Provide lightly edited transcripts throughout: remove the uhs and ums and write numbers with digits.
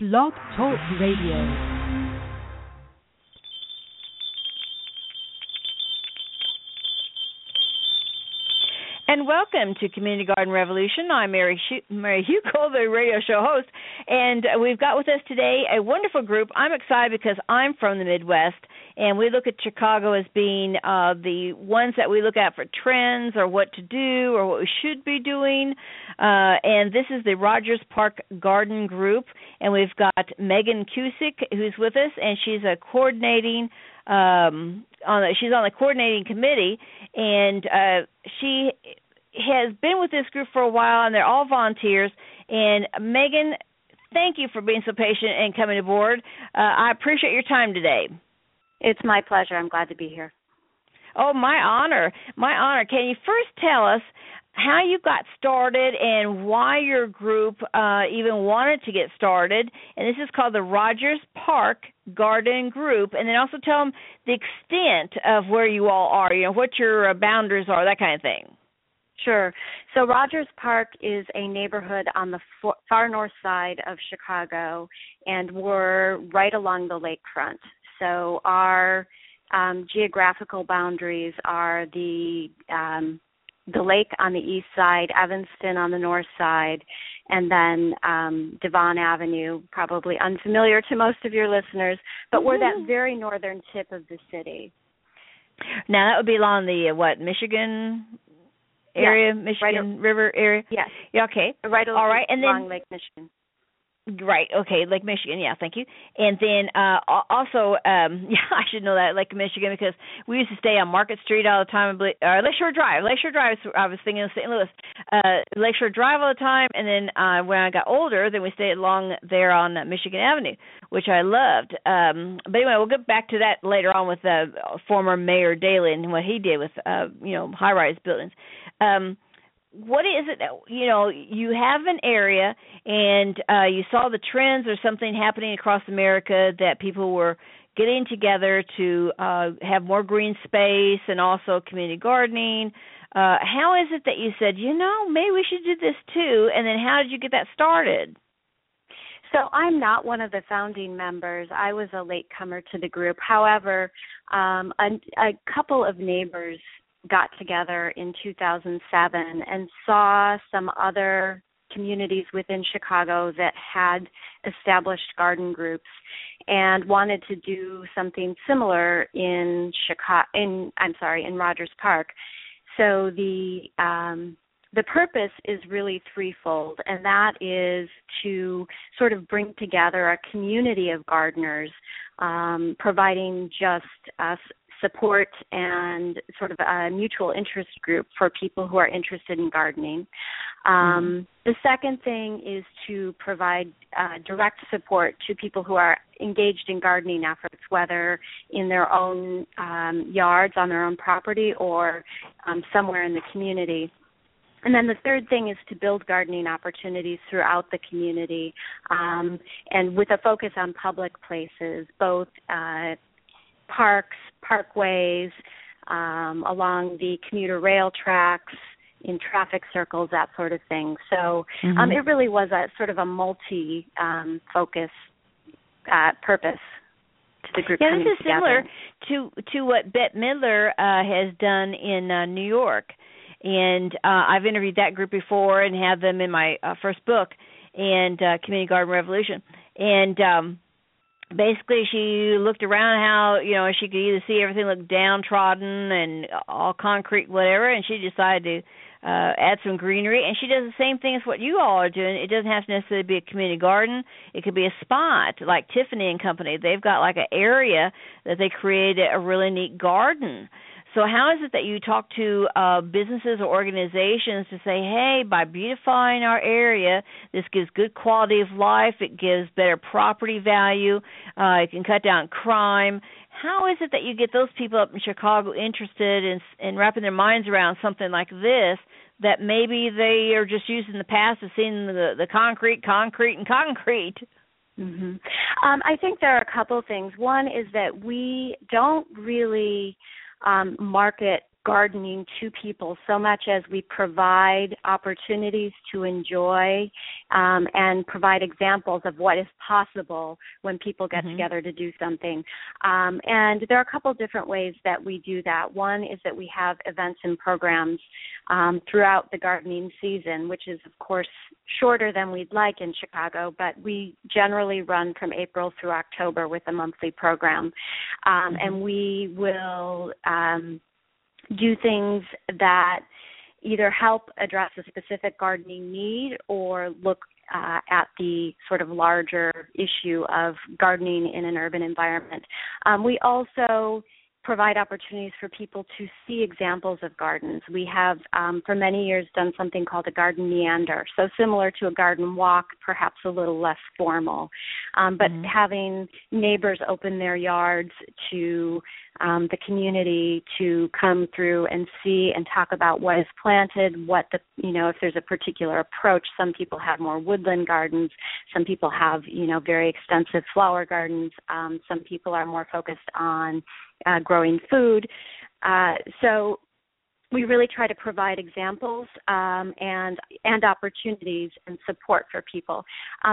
Blog Talk Radio. And welcome to Community Garden Revolution. I'm Mary Hukill, the radio show host, and we've got with us today a wonderful group. I'm excited because I'm from the Midwest, and we look at Chicago as being the ones that we look at for trends or what to do or what we should be doing. And this is the Rogers Park Garden Group, and we've got Megan Cusick who's with us, and she's a coordinating she's on the coordinating committee, and she has been with this group for a while, and they're all volunteers. And Megan, thank you for being so patient and coming aboard. I appreciate your time today. It's my pleasure. I'm glad to be here. Oh, my honor. My honor. Can you first tell us how you got started and why your group even wanted to get started? And this is called the Rogers Park Garden Group. And then also tell them the extent of where you all are, you know, what your boundaries are, that kind of thing. Sure. So Rogers Park is a neighborhood on the far north side of Chicago, and we're right along the lakefront. So our geographical boundaries are the lake on the east side, Evanston on the north side, and then Devon Avenue, probably unfamiliar to most of your listeners, but we're that very northern tip of the city. Now, that would be along the, Michigan area, yeah, Michigan River area? Yes. Yeah, okay. Right along, along Lake Michigan. Right, okay, Lake Michigan, yeah, thank you. And then also, I should know that, Lake Michigan, because we used to stay on Market Street all the time, or Lakeshore Drive. Lakeshore Drive, I was thinking of St. Louis. Lakeshore Drive all the time, and then when I got older, then we stayed along there on Michigan Avenue, which I loved. But anyway, we'll get back to that later on with former Mayor Daley and what he did with, high-rise buildings. What is it that, you have an area and you saw the trends or something happening across America that people were getting together to have more green space and also community gardening. How is it that you said, maybe we should do this too, and then how did you get that started? So I'm not one of the founding members. I was a latecomer to the group. However, a couple of neighbors got together in 2007 and saw some other communities within Chicago that had established garden groups and wanted to do something similar in in Rogers Park. So the purpose is really threefold, and that is to sort of bring together a community of gardeners, providing just us support and sort of a mutual interest group for people who are interested in gardening. The second thing is to provide direct support to people who are engaged in gardening efforts, whether in their own yards, on their own property, or somewhere in the community. And then the third thing is to build gardening opportunities throughout the community, and with a focus on public places, both parks, parkways, along the commuter rail tracks, in traffic circles, that sort of thing. So it really was a sort of a multi-focus purpose to the group. Yeah, this is together. Similar to what Bette Midler has done in New York. And I've interviewed that group before and had them in my first book, and Community Garden Revolution. And basically, she looked around how, she could either see everything looked downtrodden and all concrete, whatever, and she decided to add some greenery. And she does the same thing as what you all are doing. It doesn't have to necessarily be a community garden. It could be a spot like Tiffany and Company. They've got like an area that they created a really neat garden. So how is it that you talk to businesses or organizations to say, hey, by beautifying our area, this gives good quality of life, it gives better property value, it can cut down crime. How is it that you get those people up in Chicago interested in wrapping their minds around something like this that maybe they are just used in the past of seeing the concrete? I think there are a couple things. One is that we don't really market gardening to people so much as we provide opportunities to enjoy and provide examples of what is possible when people get together to do something. And there are a couple different ways that we do that. One is that we have events and programs throughout the gardening season, which is, of course, shorter than we'd like in Chicago, but we generally run from April through October with a monthly program. And we will do things that either help address a specific gardening need or look at the sort of larger issue of gardening in an urban environment. We also provide opportunities for people to see examples of gardens. We have, for many years, done something called a garden meander, so similar to a garden walk, perhaps a little less formal, but having neighbors open their yards to the community to come through and see and talk about what is planted, what the, you know, if there's a particular approach. Some people have more woodland gardens. Some people have, you know, very extensive flower gardens. Some people are more focused on growing food. So we really try to provide examples and opportunities and support for people.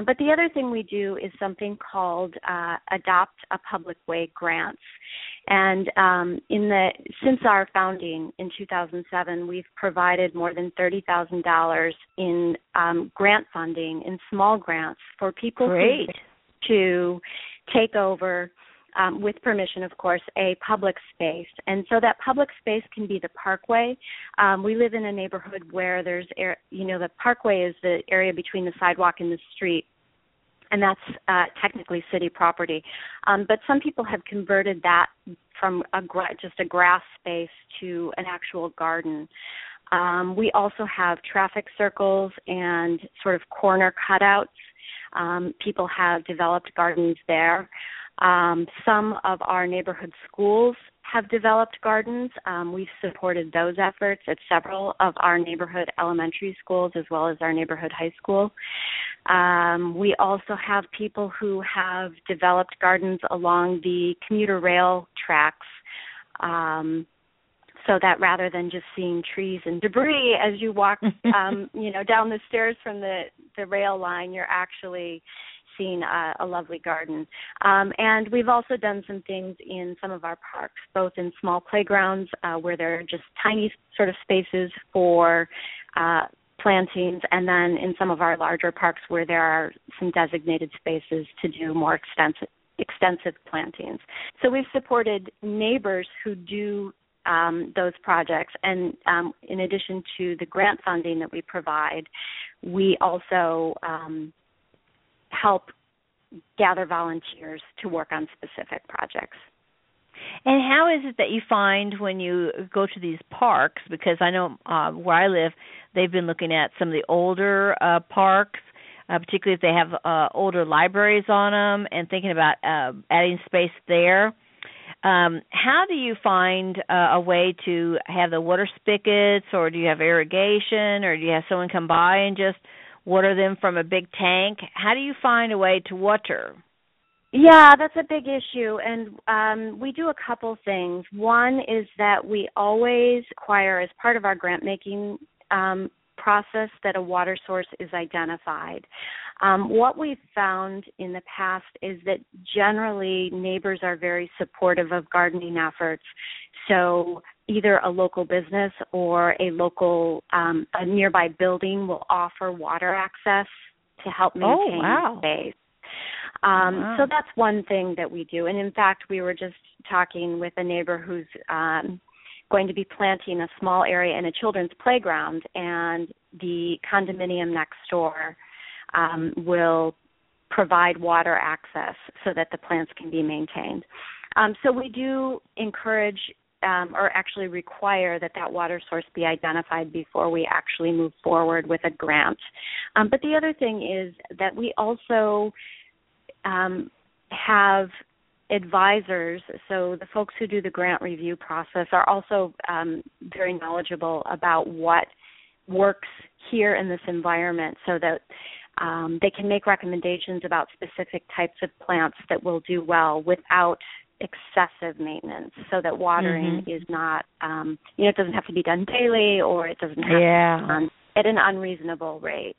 But the other thing we do is something called Adopt a Public Way grants. And since our founding in 2007, we've provided more than $30,000 in grant funding, in small grants, for people to take over, with permission, of course, a public space. And so that public space can be the parkway. We live in a neighborhood where there's, the parkway is the area between the sidewalk and the street. And that's technically city property. But some people have converted that from just a grass space to an actual garden. We also have traffic circles and sort of corner cutouts. People have developed gardens there. Some of our neighborhood schools have developed gardens. We've supported those efforts at several of our neighborhood elementary schools as well as our neighborhood high school. We also have people who have developed gardens along the commuter rail tracks, so that rather than just seeing trees and debris as you walk down the stairs from the rail line, you're actually seen a lovely garden. And we've also done some things in some of our parks, both in small playgrounds where there are just tiny sort of spaces for plantings, and then in some of our larger parks where there are some designated spaces to do more extensive plantings. So we've supported neighbors who do those projects, and in addition to the grant funding that we provide, we also help gather volunteers to work on specific projects. And how is it that you find when you go to these parks, because I know where I live, they've been looking at some of the older parks, particularly if they have older libraries on them, and thinking about adding space there. How do you find a way to have the water spigots, or do you have irrigation, or do you have someone come by and just water them from a big tank? How do you find a way to water? Yeah, that's a big issue, and we do a couple things. One is that we always require, as part of our grant-making process, that a water source is identified. What we've found in the past is that generally neighbors are very supportive of gardening efforts, so either a local business or a local, a nearby building will offer water access to help maintain space. So that's one thing that we do. And in fact, we were just talking with a neighbor who's going to be planting a small area in a children's playground, and the condominium next door will provide water access so that the plants can be maintained. So we do encourage or actually require that water source be identified before we actually move forward with a grant. But the other thing is that we also have advisors, so the folks who do the grant review process are also very knowledgeable about what works here in this environment, so that they can make recommendations about specific types of plants that will do well without excessive maintenance, so that watering is not, it doesn't have to be done daily, or it doesn't have to be done at an unreasonable rate.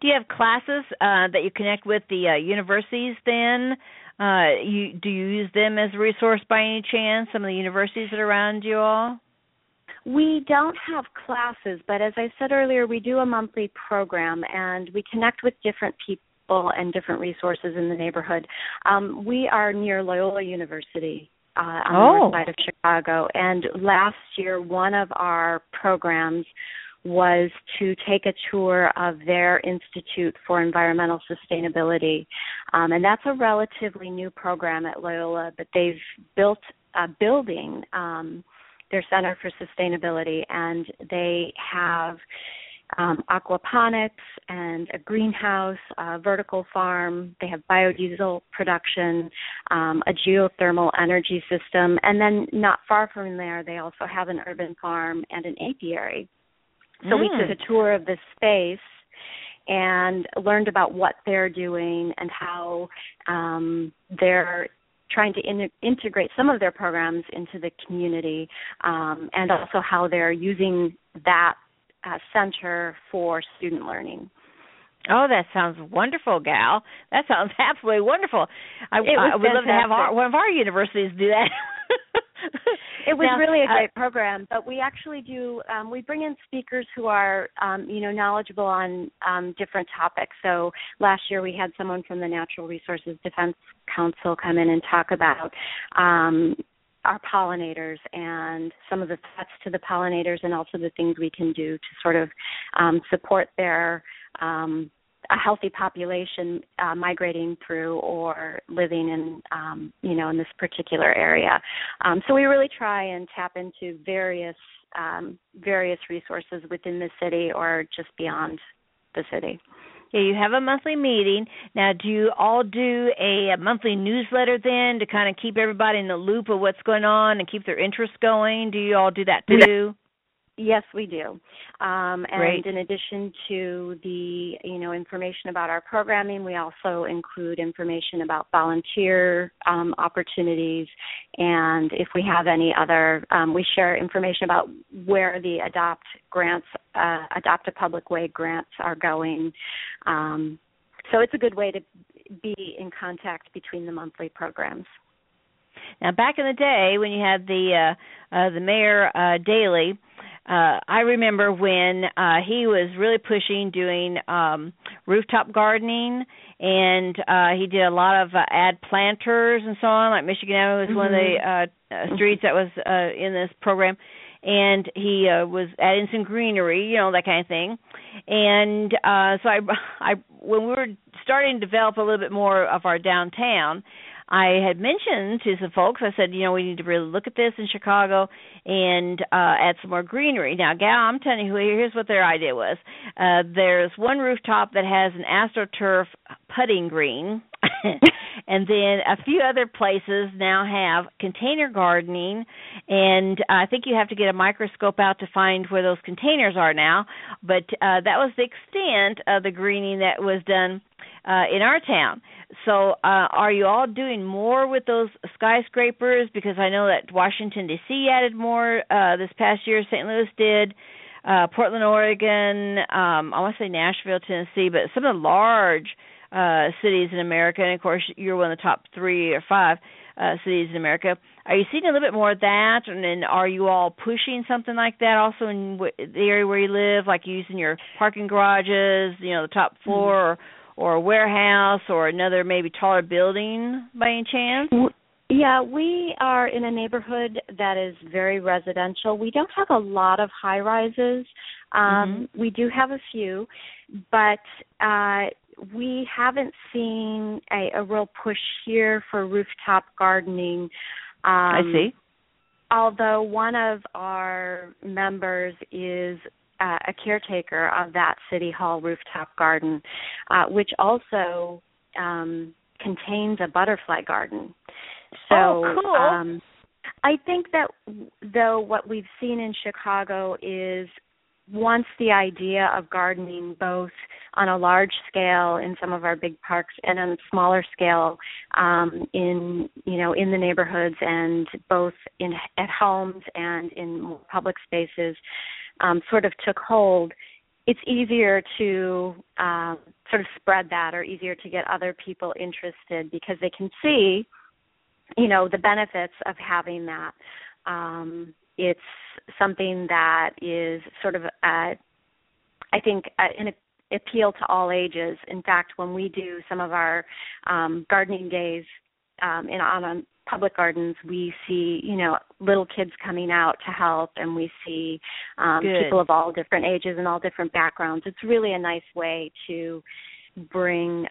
Do you have classes that you connect with the universities then? Do you use them as a resource by any chance, some of the universities that are around you all? We don't have classes, but as I said earlier, we do a monthly program, and we connect with different people and different resources in the neighborhood. We are near Loyola University on the north side of Chicago, and last year one of our programs was to take a tour of their Institute for Environmental Sustainability. And that's a relatively new program at Loyola, but they've built a building, their Center for Sustainability, and they have aquaponics and a greenhouse, a vertical farm. They have biodiesel production, a geothermal energy system, and then not far from there, they also have an urban farm and an apiary. So we took a tour of this space and learned about what they're doing and how they're trying to integrate some of their programs into the community, and also how they're using that center for student learning. Oh, that sounds wonderful, gal. That sounds absolutely wonderful. I would love to have one of our universities do that. It was really a great program, but we actually do, we bring in speakers who are, knowledgeable on different topics. So last year we had someone from the Natural Resources Defense Council come in and talk about our pollinators and some of the threats to the pollinators, and also the things we can do to sort of support their a healthy population migrating through or living in, in this particular area. So we really try and tap into various resources within the city or just beyond the city. Yeah, you have a monthly meeting. Now, do you all do a monthly newsletter then to kind of keep everybody in the loop of what's going on and keep their interest going? Do you all do that too? Yes, we do. And in addition to the, information about our programming, we also include information about volunteer opportunities. And if we have any other, we share information about where the Adopt a Public Way grants are going. So it's a good way to be in contact between the monthly programs. Now, back in the day when you had the mayor daily, I remember when he was really pushing doing rooftop gardening, and he did a lot of ad planters and so on. Like Michigan Avenue was one of the streets that was in this program, and he was adding some greenery, that kind of thing. And so I when we were starting to develop a little bit more of our downtown, I had mentioned to some folks, I said, we need to really look at this in Chicago and add some more greenery. Now, gal, I'm telling you, here's what their idea was. There's one rooftop that has an AstroTurf putting green, and then a few other places now have container gardening, and I think you have to get a microscope out to find where those containers are now, but that was the extent of the greening that was done in our town. So are you all doing more with those skyscrapers? Because I know that Washington, D.C. added more this past year. St. Louis did. Portland, Oregon. I want to say Nashville, Tennessee. But some of the large cities in America, and, of course, you're one of the top 3 or 5 cities in America. Are you seeing a little bit more of that? And then are you all pushing something like that also in the area where you live, like using your parking garages, the top floor or a warehouse or another maybe taller building by any chance? Yeah, we are in a neighborhood that is very residential. We don't have a lot of high-rises. We do have a few, but we haven't seen a real push here for rooftop gardening. I see. Although one of our members is a caretaker of that City Hall rooftop garden, which also contains a butterfly garden. So, cool. I think that, though, what we've seen in Chicago is wants the idea of gardening both on a large scale in some of our big parks and on a smaller scale in the neighborhoods and both in at homes and in public spaces, sort of took hold. It's easier to sort of spread that, or easier to get other people interested because they can see, you know, the benefits of having that. It's something that is sort of, an appeal to all ages. In fact, when we do some of our gardening days on public gardens, we see, you know, little kids coming out to help, and we see people of all different ages and all different backgrounds. It's really a nice way to bring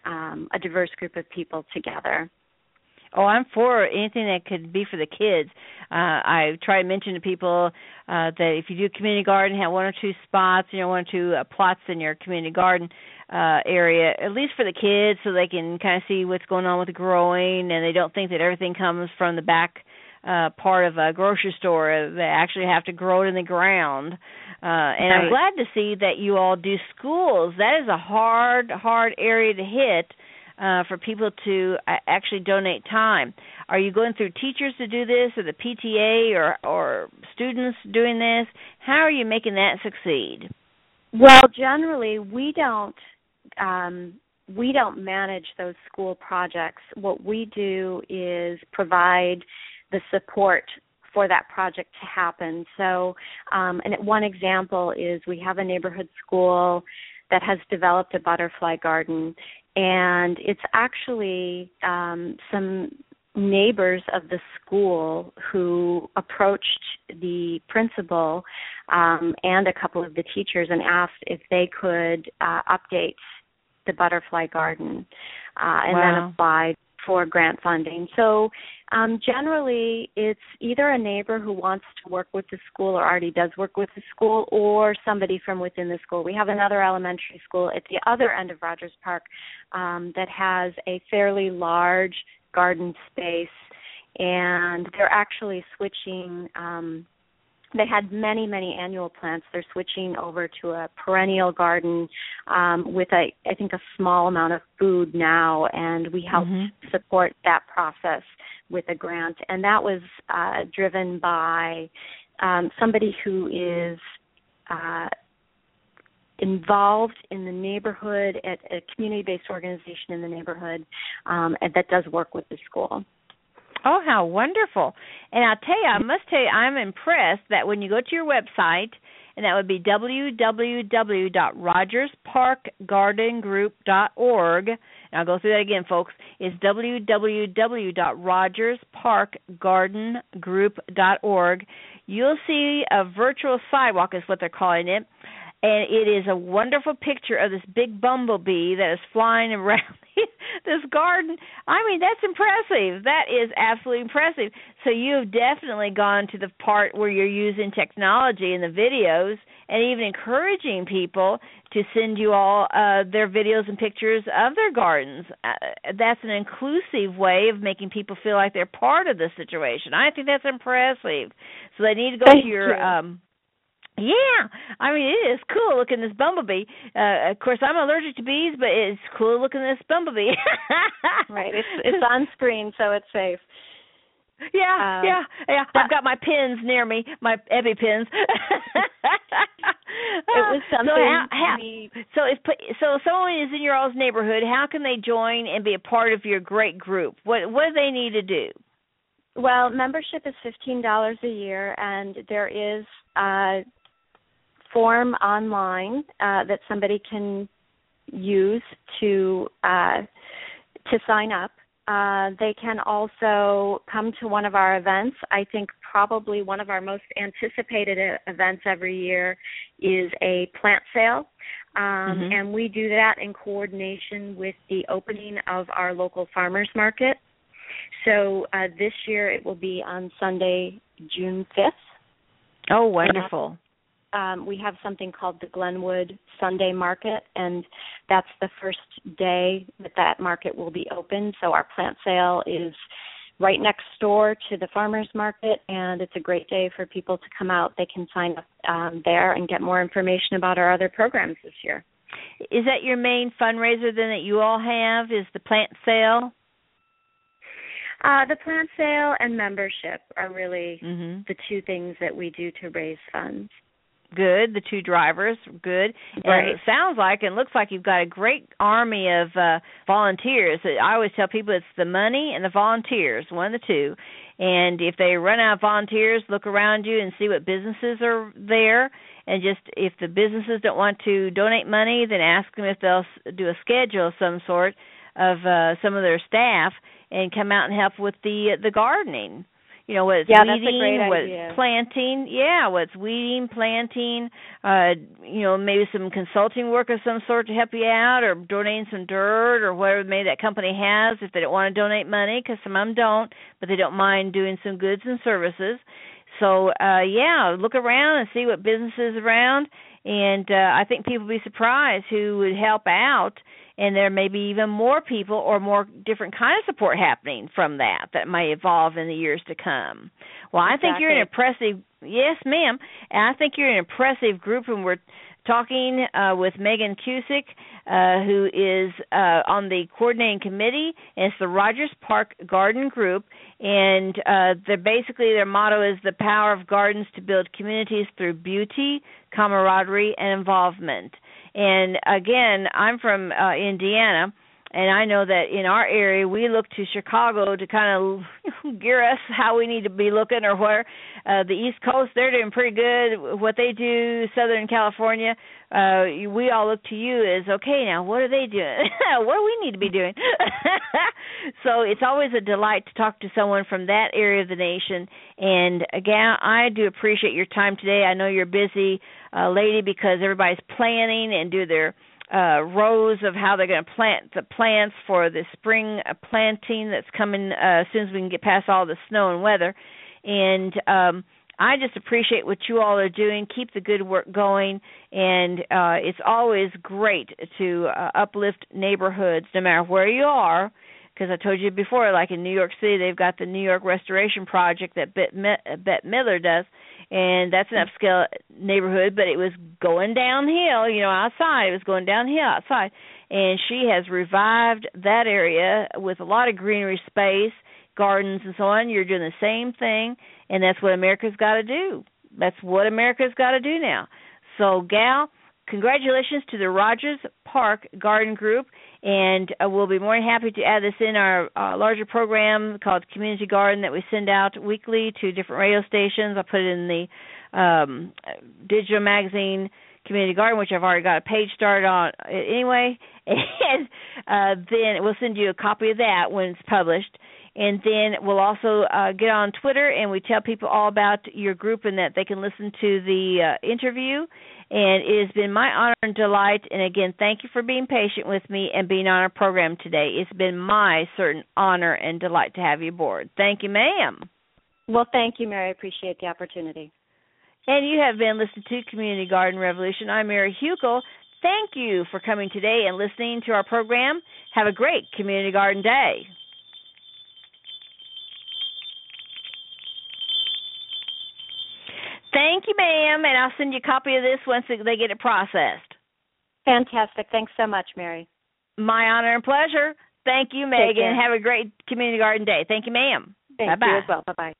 a diverse group of people together. Oh, I'm for anything that could be for the kids. I try to mention to people that if you do community garden, have one or two spots, you know, one or two plots in your community garden area, at least for the kids, so they can kind of see what's going on with the growing, and they don't think that everything comes from the back part of a grocery store. They actually have to grow it in the ground. And I'm glad to see that you all do schools. That is a hard, hard area to hit. For people to actually donate time. Are you going through teachers to do this, or the PTA, or students doing this? How are you making that succeed? Well, generally, we don't manage those school projects. What we do is provide the support for that project to happen. So, and one example is we have a neighborhood school that has developed a butterfly garden. And it's actually some neighbors of the school who approached the principal and a couple of the teachers and asked if they could update the butterfly garden and then applied for grant funding. So generally it's either a neighbor who wants to work with the school or already does work with the school, or somebody from within the school. We have another elementary school at the other end of Rogers Park that has a fairly large garden space, and they're actually switching they had many, many annual plants. They're switching over to a perennial garden with, I think, a small amount of food now, and we helped support that process with a grant. And that was driven by somebody who is involved in the neighborhood, at a community-based organization in the neighborhood and that does work with the school. Oh, how wonderful. And I must tell you, I'm impressed that when you go to your website, and that would be www.rogersparkgardengroup.org, and I'll go through that again, folks, is www.rogersparkgardengroup.org. You'll see a virtual sidewalk is what they're calling it, and it is a wonderful picture of this big bumblebee that is flying around this garden. I mean, that's impressive. That is absolutely impressive. So you've definitely gone to the part where you're using technology in the videos, and even encouraging people to send you all their videos and pictures of their gardens. That's an inclusive way of making people feel like they're part of the situation. I think that's impressive. So they need to go to your yeah, I mean, it is cool looking, this bumblebee. Of course, I'm allergic to bees, but it's cool looking, this bumblebee. Right, it's on screen, so it's safe. Yeah, yeah. I've got my pins near me, my EpiPens. So if someone is in your all's neighborhood, how can they join and be a part of your great group? What do they need to do? Well, membership is $15 a year, and there is form online that somebody can use to sign up. They can also come to one of our events. I think probably one of our most anticipated events every year is a plant sale, and we do that in coordination with the opening of our local farmers market. So this year it will be on Sunday, June 5th. Oh, wonderful. We have something called the Glenwood Sunday Market, and that's the first day that market will be open. So our plant sale is right next door to the farmers market, and it's a great day for people to come out. They can sign up there and get more information about our other programs this year. Is that your main fundraiser then that you all have, is the plant sale? The plant sale and membership are really the two things that we do to raise funds. Good, the two drivers, good. And it sounds like and looks like you've got a great army of volunteers. I always tell people it's the money and the volunteers, one of the two. And if they run out of volunteers, look around you and see what businesses are there. And just if the businesses don't want to donate money, then ask them if they'll do a schedule of some sort of some of their staff and come out and help with the gardening. You know, what's weeding, what's planting, what's weeding, planting, you know, maybe some consulting work of some sort to help you out, or donating some dirt or whatever maybe that company has if they don't want to donate money, because some of them don't, but they don't mind doing some goods and services. So, look around and see what business is around, and I think people will be surprised who would help out. And there may be even more people or more different kind of support happening from that that may evolve in the years to come. Well, I think you're an impressive, yes, ma'am, and I think you're an impressive group, and we're talking with Megan Cusick, who is on the coordinating committee, and it's the Rogers Park Garden Group, and basically their motto is the power of gardens to build communities through beauty, camaraderie, and involvement. And, again, I'm from Indiana, and I know that in our area we look to Chicago to kind of gear us how we need to be looking or where. The East Coast, they're doing pretty good. What they do, Southern California, we all look to you as, okay, now what are they doing? What do we need to be doing? So it's always a delight to talk to someone from that area of the nation. And, again, I do appreciate your time today. I know you're busy, lady, because everybody's planning and do their rows of how they're going to plant the plants for the spring planting that's coming as soon as we can get past all the snow and weather. And I just appreciate what you all are doing. Keep the good work going. And it's always great to uplift neighborhoods no matter where you are, because I told you before, like in New York City, they've got the New York Restoration Project that Bette Midler does. And that's an upscale neighborhood, but it was going downhill, you know, outside. It was going downhill outside. And she has revived that area with a lot of greenery space, gardens and so on. You're doing the same thing, and that's what America's got to do. That's what America's got to do now. So, gal, congratulations to the Rogers Park Garden Group, and we'll be more than happy to add this in our larger program called Community Garden that we send out weekly to different radio stations. I'll put it in the digital magazine Community Garden, which I've already got a page started on anyway, and then we'll send you a copy of that when it's published. And then we'll also get on Twitter, and we tell people all about your group and that they can listen to the interview. And it has been my honor and delight. And, again, thank you for being patient with me and being on our program today. It's been my certain honor and delight to have you aboard. Thank you, ma'am. Well, thank you, Mary. I appreciate the opportunity. And you have been listening to Community Garden Revolution. I'm Mary Hukill. Thank you for coming today and listening to our program. Have a great Community Garden Day. Thank you, ma'am, and I'll send you a copy of this once they get it processed. Fantastic. Thanks so much, Mary. My honor and pleasure. Thank you, Megan. Have a great Community Garden Day. Thank you, ma'am. Thank you as well. Bye-bye.